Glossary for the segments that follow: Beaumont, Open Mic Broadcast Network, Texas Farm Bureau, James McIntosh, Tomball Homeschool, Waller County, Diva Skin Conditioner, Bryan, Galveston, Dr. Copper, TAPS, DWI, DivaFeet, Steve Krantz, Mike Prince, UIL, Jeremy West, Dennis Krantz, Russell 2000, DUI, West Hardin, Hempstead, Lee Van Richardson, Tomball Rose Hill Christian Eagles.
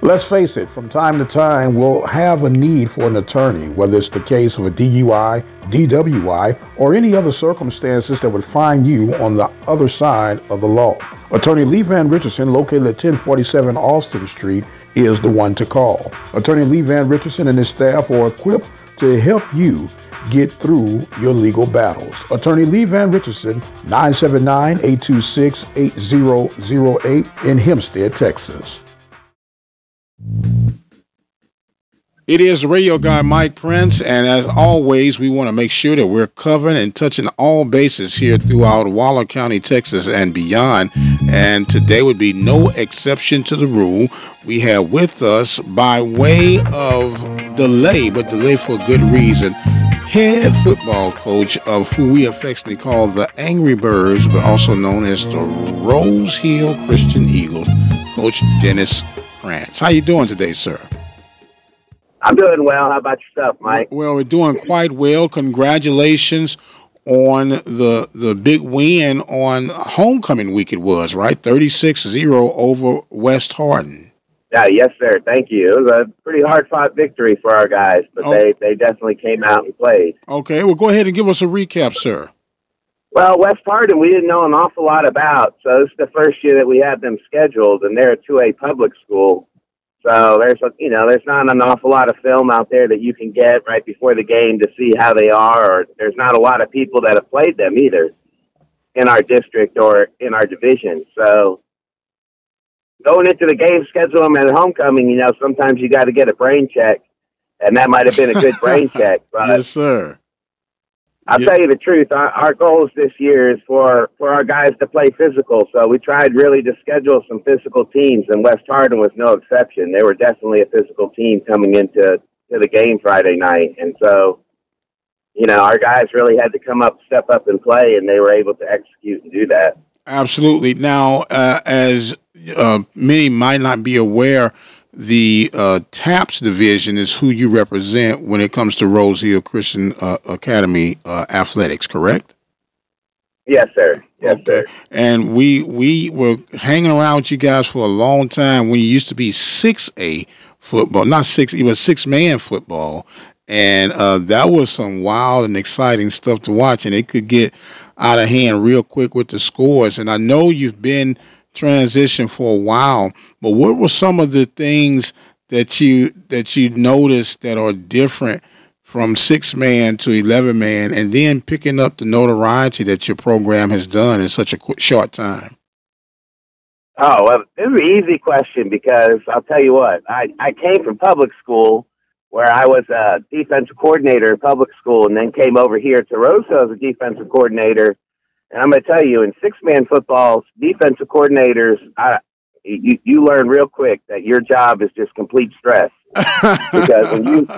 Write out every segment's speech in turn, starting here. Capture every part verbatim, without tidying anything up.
Let's face it, from time to time, we'll have a need for an attorney, whether it's the case of a D U I, D W I, or any other circumstances that would find you on the other side of the law. Attorney Lee Van Richardson, located at ten forty-seven Austin Street, is the one to call. Attorney Lee Van Richardson and his staff are equipped to help you get through your legal battles. Attorney Lee Van Richardson, nine seven nine, eight two six, eight zero zero eight in Hempstead, Texas. It is the radio guy Mike Prince, and as always, we want to make sure that we're covering and touching all bases here throughout Waller County, Texas, and beyond. And today would be no exception to the rule. We have with us, by way of delay, but delay for good reason, head football coach of who we affectionately call the Angry Birds, but also known as the Rose Hill Christian Eagles, Coach Dennis Krantz. How you doing today, sir? I'm doing well. How about yourself, Mike? Well, we're doing quite well. Congratulations on the the big win on homecoming week. It was, right? thirty-six zero over West Hardin. Yeah, yes, sir. Thank you. It was a pretty hard-fought victory for our guys, but oh. they, they definitely came out and played. Okay. Well, go ahead and give us a recap, sir. Well, West Hardin, we didn't know an awful lot about, so this is the first year that we had them scheduled, and they're a two A public school. So there's, you know, there's not an awful lot of film out there that you can get right before the game to see how they are, or there's not a lot of people that have played them either in our district or in our division. So going into the game, schedule them at homecoming, you know, sometimes you got to get a brain check, and that might have been a good brain check. But yes, sir. I'll yep. tell you the truth, our, our goals this year is for, for our guys to play physical, so we tried really to schedule some physical teams, and West Hardin was no exception. They were definitely a physical team coming into to the game Friday night, and so, you know, our guys really had to come up, step up and play, and they were able to execute and do that. Absolutely. Now, uh, as uh, many might not be aware, the uh, TAPS division is who you represent when it comes to Rose Hill Christian uh, Academy uh, athletics, correct? Yes, sir. Yes, okay. sir. And we we were hanging around with you guys for a long time when you used to be six A football, not six, even six-man football, and uh, that was some wild and exciting stuff to watch, and it could get out of hand real quick with the scores. And I know you've been transition for a while, but what were some of the things that you that you noticed that are different from six man to eleven man, and then picking up the notoriety that your program has done in such a quick, short time? Oh, well, this is an easy question because I'll tell you what, I, I came from public school where I was a defensive coordinator in public school, and then came over here to Rose Hill as a defensive coordinator. And I'm going to tell you, in six-man football, defensive coordinators, I, you, you learn real quick that your job is just complete stress. Because when you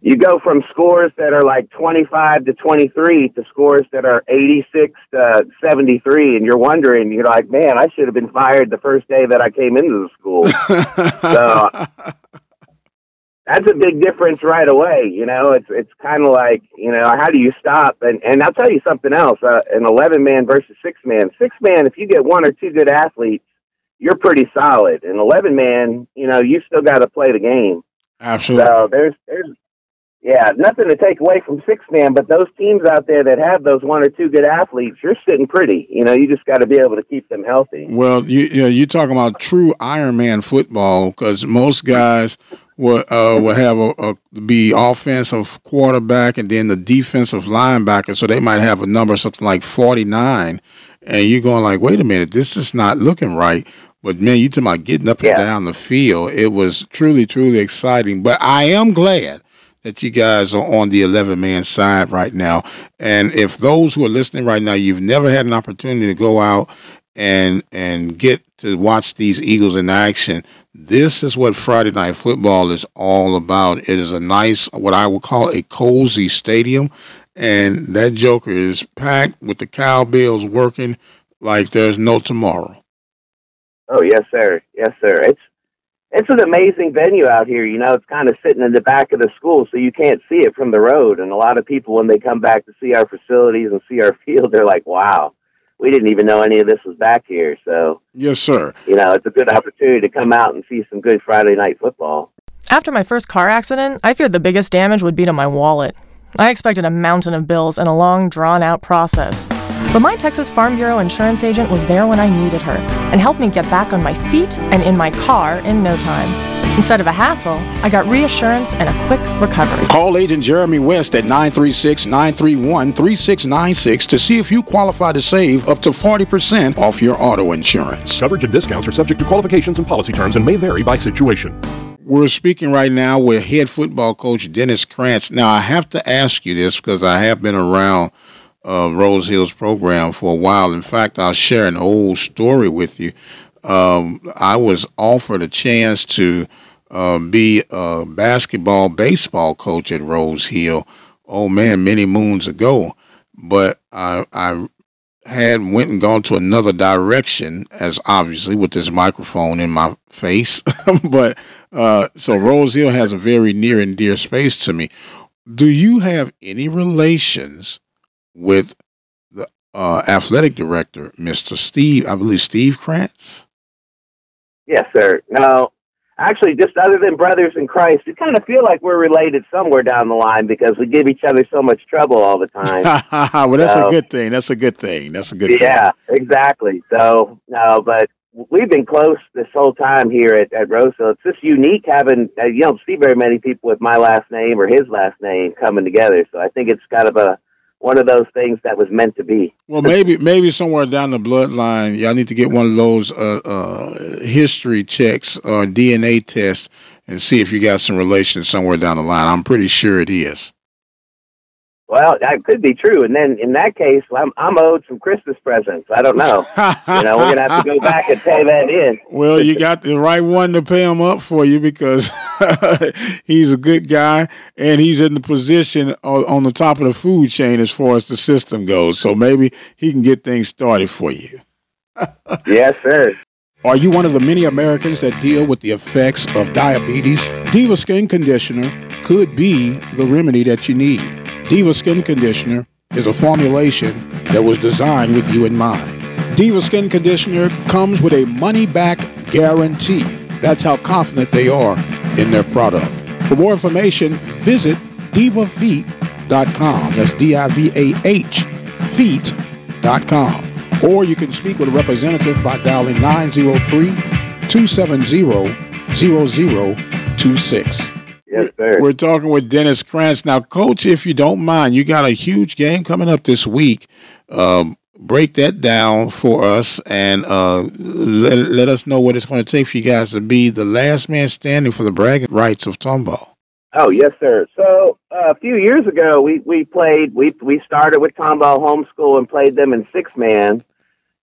you go from scores that are like twenty-five to twenty-three to scores that are eighty-six to seventy-three, and you're wondering, you're like, man, I should have been fired the first day that I came into the school. So that's a big difference right away, you know. It's it's kind of like, you know, how do you stop? And and I'll tell you something else, uh, an eleven-man versus six-man. six-man, if you get one or two good athletes, you're pretty solid. An eleven-man, you know, you still got to play the game. Absolutely. So there's, there's, yeah, nothing to take away from six-man, but those teams out there that have those one or two good athletes, you're sitting pretty. You know, you just got to be able to keep them healthy. Well, you, you know, you're talking about true Ironman football, because most guys – Will, uh, will have a, a be offensive quarterback and then the defensive linebacker. So they might have a number something like forty-nine, and you're going like, wait a minute, this is not looking right. But man, you talking about getting up and yeah. down the field. It was truly, truly exciting. But I am glad that you guys are on the eleven-man side right now. And if those who are listening right now, you've never had an opportunity to go out and and get to watch these Eagles in action. This is what Friday Night Football is all about. It is a nice, what I would call a cozy stadium, and that joker is packed with the Cowbills working like there's no tomorrow. Oh, yes, sir. Yes, sir. It's it's an amazing venue out here. You know, it's kind of sitting in the back of the school, so you can't see it from the road. And a lot of people, when they come back to see our facilities and see our field, they're like, wow, we didn't even know any of this was back here. So, yes, sir. You know, it's a good opportunity to come out and see some good Friday night football. After my first car accident, I feared the biggest damage would be to my wallet. I expected a mountain of bills and a long, drawn-out process. But my Texas Farm Bureau insurance agent was there when I needed her and helped me get back on my feet and in my car in no time. Instead of a hassle, I got reassurance and a quick recovery. Call agent Jeremy West at nine three six, nine three one, three six nine six to see if you qualify to save up to forty percent off your auto insurance. Coverage and discounts are subject to qualifications and policy terms and may vary by situation. We're speaking right now with head football coach Dennis Krantz. Now, I have to ask you this because I have been around Uh, Rose Hill's program for a while. In fact, I'll share an old story with you. Um, I was offered a chance to uh, be a basketball, baseball coach at Rose Hill. Oh man, many moons ago. But I, I had went and gone to another direction, as obviously with this microphone in my face. but uh, so Rose Hill has a very near and dear space to me. Do you have any relations with the uh, athletic director, Mister Steve, I believe Steve Krantz? Yes, sir. No, actually, just other than brothers in Christ, we kind of feel like we're related somewhere down the line because we give each other so much trouble all the time. Well, that's so, a good thing. That's a good thing. That's a good thing. Yeah, exactly. So, no, but we've been close this whole time here at, at Rose Hill. It's just unique having, you don't see very many people with my last name or his last name coming together. So I think it's kind of a, one of those things that was meant to be. Well, maybe maybe somewhere down the bloodline, y'all need to get one of those uh, uh, history checks or D N A tests and see if you got some relations somewhere down the line. I'm pretty sure it is. Well, that could be true. And then in that case, I'm, I'm owed some Christmas presents. I don't know. You know, we're going to have to go back and pay that in. Well, you got the right one to pay him up for you because he's a good guy and he's in the position on, on the top of the food chain as far as the system goes. So maybe he can get things started for you. Yes, sir. Are you one of the many Americans that deal with the effects of diabetes? Diva Skin Conditioner could be the remedy that you need. Diva Skin Conditioner is a formulation that was designed with you in mind. Diva Skin Conditioner comes with a money-back guarantee. That's how confident they are in their product. For more information, visit Diva Feet dot com. That's D I V A H, feet dot com. Or you can speak with a representative by dialing nine oh three, two seven zero, zero zero two six. Yes, sir. We're talking with Dennis Krantz. Now, Coach, if you don't mind, you got a huge game coming up this week. Um, break that down for us and uh, let, let us know what it's going to take for you guys to be the last man standing for the bragging rights of Tomball. Oh, yes, sir. So uh, a few years ago, we, we played, we, we started with Tomball Homeschool and played them in six-man.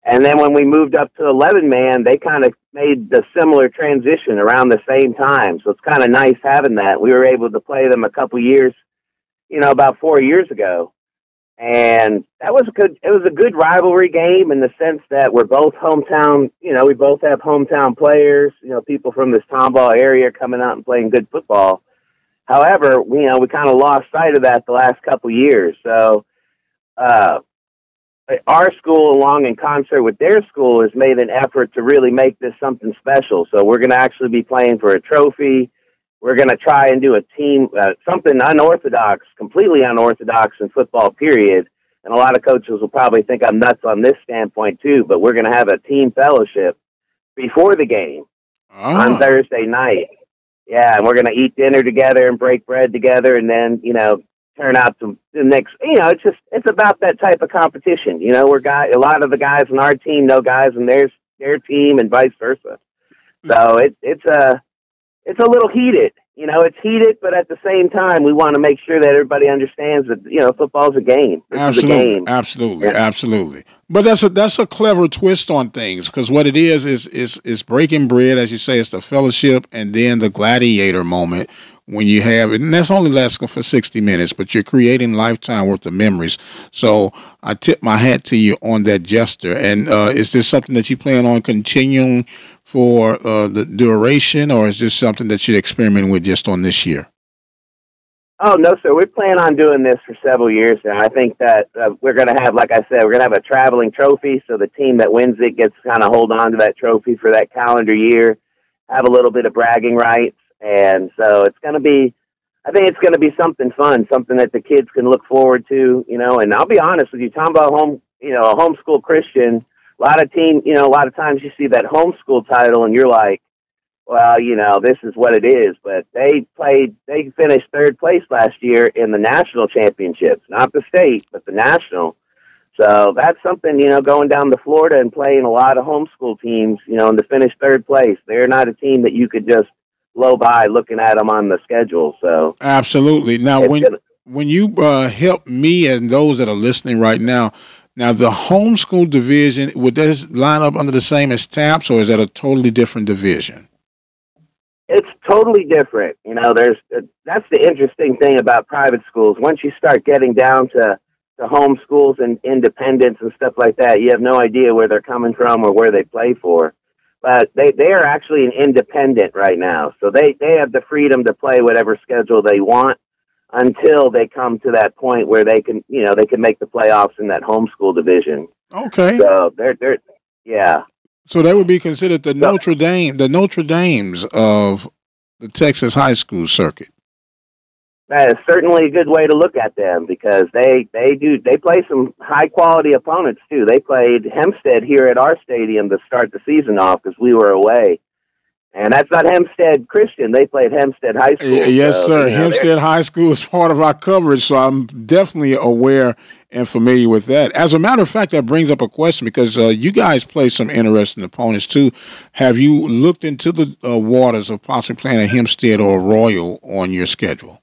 And then when we moved up to eleven-man, they kind of made the similar transition around the same time. So it's kind of nice having that. We were able to play them a couple years, you know, about four years ago. And that was a good, it was a good rivalry game in the sense that we're both hometown, you know, we both have hometown players, you know, people from this Tomball area coming out and playing good football. However, you know, we kind of lost sight of that the last couple years. So, uh, our school, along in concert with their school, has made an effort to really make this something special. So we're going to actually be playing for a trophy. We're going to try and do a team, uh, something unorthodox, completely unorthodox in football, period. And a lot of coaches will probably think I'm nuts on this standpoint, too, but we're going to have a team fellowship before the game ah. on Thursday night. Yeah, and we're going to eat dinner together and break bread together and then, you know, turn out to the next, you know, it's just, it's about that type of competition. You know, we're guy, a lot of the guys on our team know guys and their, their team and vice versa. So it, it's a, it's a little heated, you know, it's heated, but at the same time, we want to make sure that everybody understands that, you know, football's a game. This absolutely, is a game. Absolutely, yeah. absolutely. But that's a that's a clever twist on things, because what it is is is is breaking bread, as you say. It's the fellowship, and then the gladiator moment when you have it, and that's only lasting for sixty minutes, but you're creating lifetime worth of memories. So I tip my hat to you on that, Jester. And uh, is this something that you plan on continuing for uh, the duration, or is this something that you're experimenting with just on this year? Oh, no, sir. We plan on doing this for several years now. I think that uh, we're going to have, like I said, we're going to have a traveling trophy, so the team that wins it gets kind of hold on to that trophy for that calendar year, have a little bit of bragging rights. And so it's going to be, I think it's going to be something fun, something that the kids can look forward to, you know. And I'll be honest with you, Tomball home, you know, a homeschool Christian, a lot of team, you know, a lot of times you see that homeschool title and you're like, well, you know, this is what it is. But they played, they finished third place last year in the national championships, not the state, but the national. So that's something, you know, going down to Florida and playing a lot of homeschool teams, you know, and to finish third place, they're not a team that you could just blow by looking at them on the schedule. So absolutely. Now, when gonna, when you uh, help me and those that are listening right now, now the homeschool division, would that line up under the same as TAPS, or is that a totally different division? It's totally different. You know, there's uh, that's the interesting thing about private schools. Once you start getting down to the homeschools and independents and stuff like that, you have no idea where they're coming from or where they play for. But they, they are actually an independent right now. So they, they have the freedom to play whatever schedule they want until they come to that point where they can, you know, they can make the playoffs in that homeschool division. Okay. So they're, they're, yeah. So they would be considered the so, Notre Dame, the Notre Dames of the Texas high school circuit. That is certainly a good way to look at them, because they, they do they play some high quality opponents too. They played Hempstead here at our stadium to start the season off because we were away, and that's not Hempstead Christian. They played Hempstead High School. Yes, so, sir. You know, Hempstead High School is part of our coverage, so I'm definitely aware and familiar with that. As a matter of fact, that brings up a question, because uh, you guys play some interesting opponents too. Have you looked into the uh, waters of possibly playing a Hempstead or a Royal on your schedule?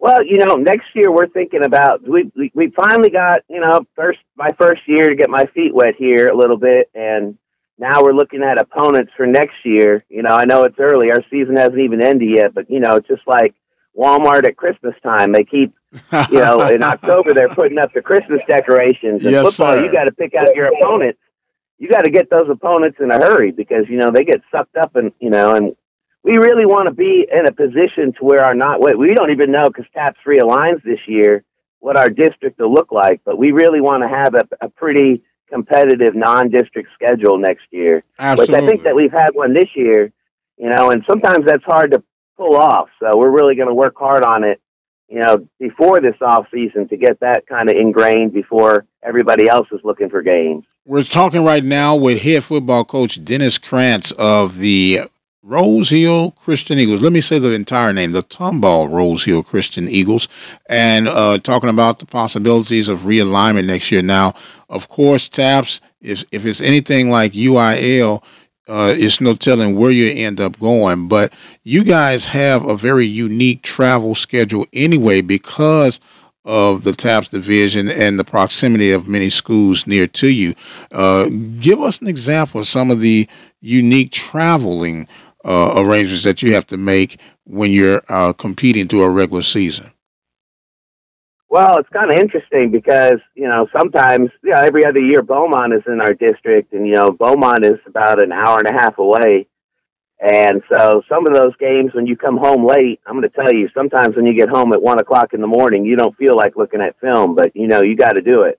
Well, you know, next year we're thinking about, we, we we finally got, you know, first my first year to get my feet wet here a little bit, and now we're looking at opponents for next year. You know, I know it's early, our season hasn't even ended yet, but, you know, it's just like Walmart at Christmas time. They keep, you know, in October they're putting up the Christmas decorations. And yes, football, sir. You got to pick out your opponents. You got to get those opponents in a hurry, because, you know, they get sucked up and, you know, and we really want to be in a position to where our not we don't even know, because TAPS realigns this year, what our district will look like. But we really want to have a, a pretty competitive non-district schedule next year. Absolutely. Which I think that we've had one this year, you know, and sometimes that's hard to pull off. So we're really going to work hard on it, you know, before this off season to get that kind of ingrained before everybody else is looking for games. We're talking right now with head football coach Dennis Krantz of the Rose Hill Christian Eagles. Let me say the entire name, the Tomball Rose Hill Christian Eagles, and uh, talking about the possibilities of realignment next year. Now, of course, TAPS, if, if it's anything like U I L, uh, it's no telling where you end up going. But you guys have a very unique travel schedule anyway, because of the TAPS division and the proximity of many schools near to you. Uh, give us an example of some of the unique traveling Uh, arrangements that you have to make when you're uh, competing through a regular season? Well, it's kind of interesting because, you know, sometimes, you know, every other year Beaumont is in our district, and, you know, Beaumont is about an hour and a half away. And so some of those games, when you come home late, I'm going to tell you, sometimes when you get home at one o'clock in the morning, you don't feel like looking at film, but, you know, you got to do it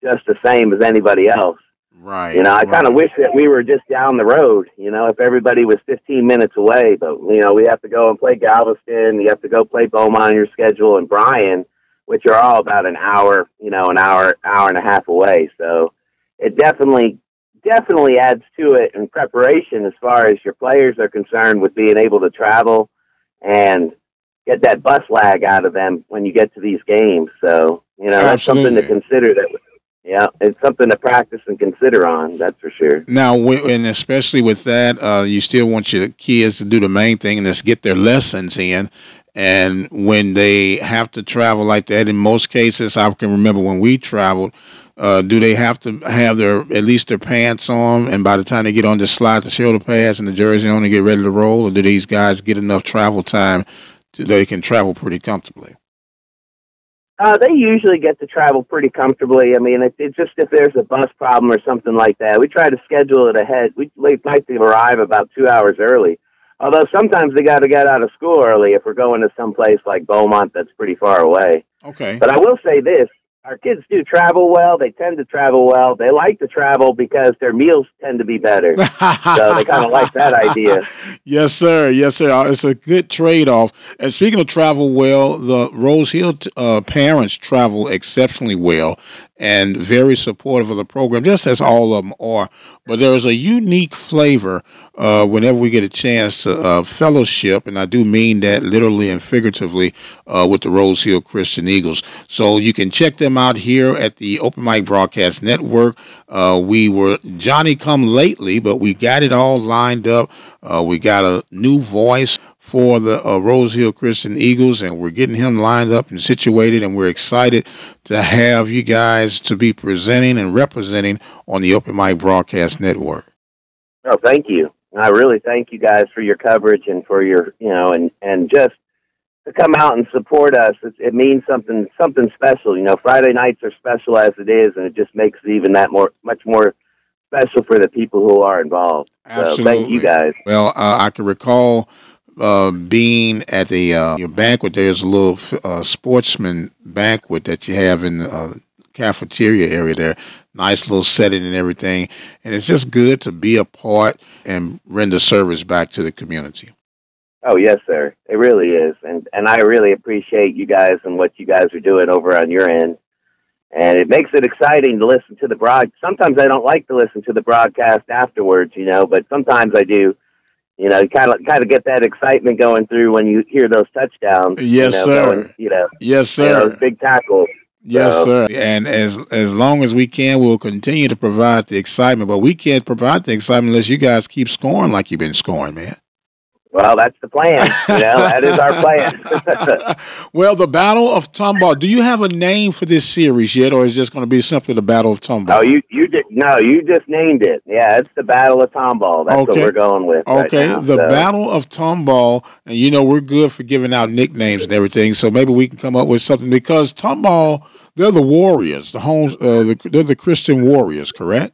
just the same as anybody else. Right. You know, I right. kind of wish that we were just down the road, you know, if everybody was fifteen minutes away. But, you know, we have to go and play Galveston. You have to go play Beaumont on your schedule, and Bryan, which are all about an hour, you know, an hour, hour and a half away. So it definitely, definitely adds to it in preparation as far as your players are concerned with being able to travel and get that bus lag out of them when you get to these games. So, you know, Absolutely. That's something to consider that Yeah, it's something to practice and consider on, that's for sure. Now, and especially with that, uh, you still want your kids to do the main thing, and that's get their lessons in. And when they have to travel like that, in most cases, I can remember when we traveled, uh, do they have to have their at least their pants on, and by the time they get on, just slide the shoulder pads and the jersey on and get ready to roll, or do these guys get enough travel time so they can travel pretty comfortably? Uh, they usually get to travel pretty comfortably. I mean, it's it just if there's a bus problem or something like that, we try to schedule it ahead. We like to arrive about two hours early, although sometimes they got to get out of school early if we're going to some place like Beaumont that's pretty far away. Okay. But I will say this, our kids do travel well. They tend to travel well. They like to travel because their meals tend to be better. So they kind of like that idea. Yes, sir. Yes, sir. It's a good trade-off. And speaking of travel well, the Rose Hill uh, parents travel exceptionally well and very supportive of the program, just as all of them are. But there is a unique flavor uh, whenever we get a chance to uh, fellowship, and I do mean that literally and figuratively, uh, with the Rose Hill Christian Eagles. So you can check them out here at the Open Mic Broadcast Network. Uh, we were Johnny come lately, but we got it all lined up. Uh, we got a new voice for the uh, Rose Hill Christian Eagles, and we're getting him lined up and situated, and we're excited to have you guys to be presenting and representing on the Open Mic Broadcast Network. Oh, thank you. I really thank you guys for your coverage and for your, you know, and, and just to come out and support us. It, it means something, something special. You know, Friday nights are special as it is, and it just makes it even that more, much more special for the people who are involved. Absolutely. So thank you guys. Well, uh, I can recall Uh, being at the uh, your banquet. There's a little uh, sportsman banquet that you have in the uh, cafeteria area there. Nice little setting and everything. And it's just good to be a part and render service back to the community. Oh, yes, sir. It really is. And, and I really appreciate you guys and what you guys are doing over on your end. And it makes it exciting to listen to the broad. Sometimes I don't like to listen to the broadcast afterwards, you know, but sometimes I do. You know, you kind of kind of get that excitement going through when you hear those touchdowns. Yes, you know, sir. Going, you know, yes, sir. You know, big tackles. Yes, so. Sir. And as as long as we can, we'll continue to provide the excitement. But we can't provide the excitement unless you guys keep scoring like you've been scoring, man. Well, that's the plan. You know, that is our plan. Well, the Battle of Tomball. Do you have a name for this series yet, or is it just going to be simply the Battle of Tomball? Oh, you you did no, you just named it. Yeah, it's the Battle of Tomball. That's okay. What we're going with. Okay, right now, the so. Battle of Tomball, and you know we're good for giving out nicknames and everything. So maybe we can come up with something because Tomball, they're the warriors, the homes, uh, the, they're the Christian warriors, correct?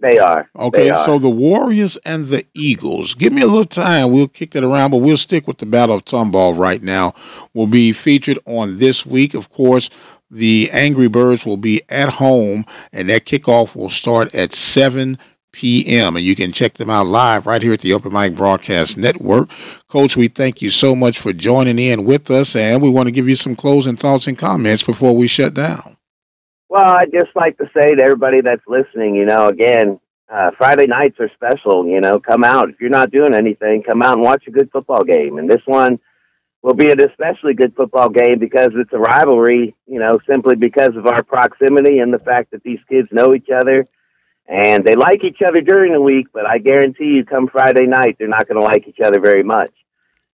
They are. Okay, they are. So the Warriors and the Eagles. Give me a little time. We'll kick that around, but we'll stick with the Battle of Tomball right now. We'll be featured on this week. Of course, the Angry Birds will be at home, and that kickoff will start at seven p.m., and you can check them out live right here at the Open Mic Broadcast Network. Coach, we thank you so much for joining in with us, and we want to give you some closing thoughts and comments before we shut down. Well, I'd just like to say to everybody that's listening, you know, again, uh, Friday nights are special, you know, come out. If you're not doing anything, come out and watch a good football game. And this one will be an especially good football game because it's a rivalry, you know, simply because of our proximity and the fact that these kids know each other. And they like each other during the week, but I guarantee you come Friday night, they're not going to like each other very much.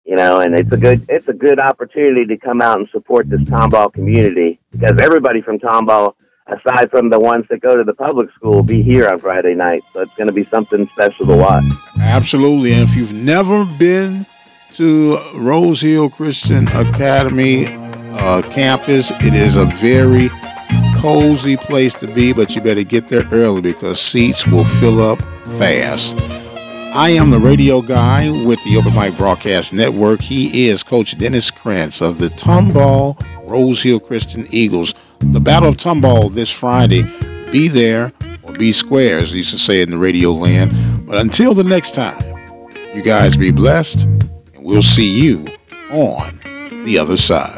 You know, and it's a good it's a good opportunity to come out and support this Tomball community because everybody from Tomball, aside from the ones that go to the public school, will be here on Friday night. So it's going to be something special to watch. Absolutely. And if you've never been to Rose Hill Christian Academy uh, campus, it is a very cozy place to be, but you better get there early because seats will fill up fast. I am the radio guy with the Open Mic Broadcast Network. He is Coach Dennis Krantz of the Tomball Rose Hill Christian Eagles. The Battle of Tomball this Friday. Be there or be square, as we used to say in the radio land. But until the next time, you guys be blessed, and we'll see you on the other side.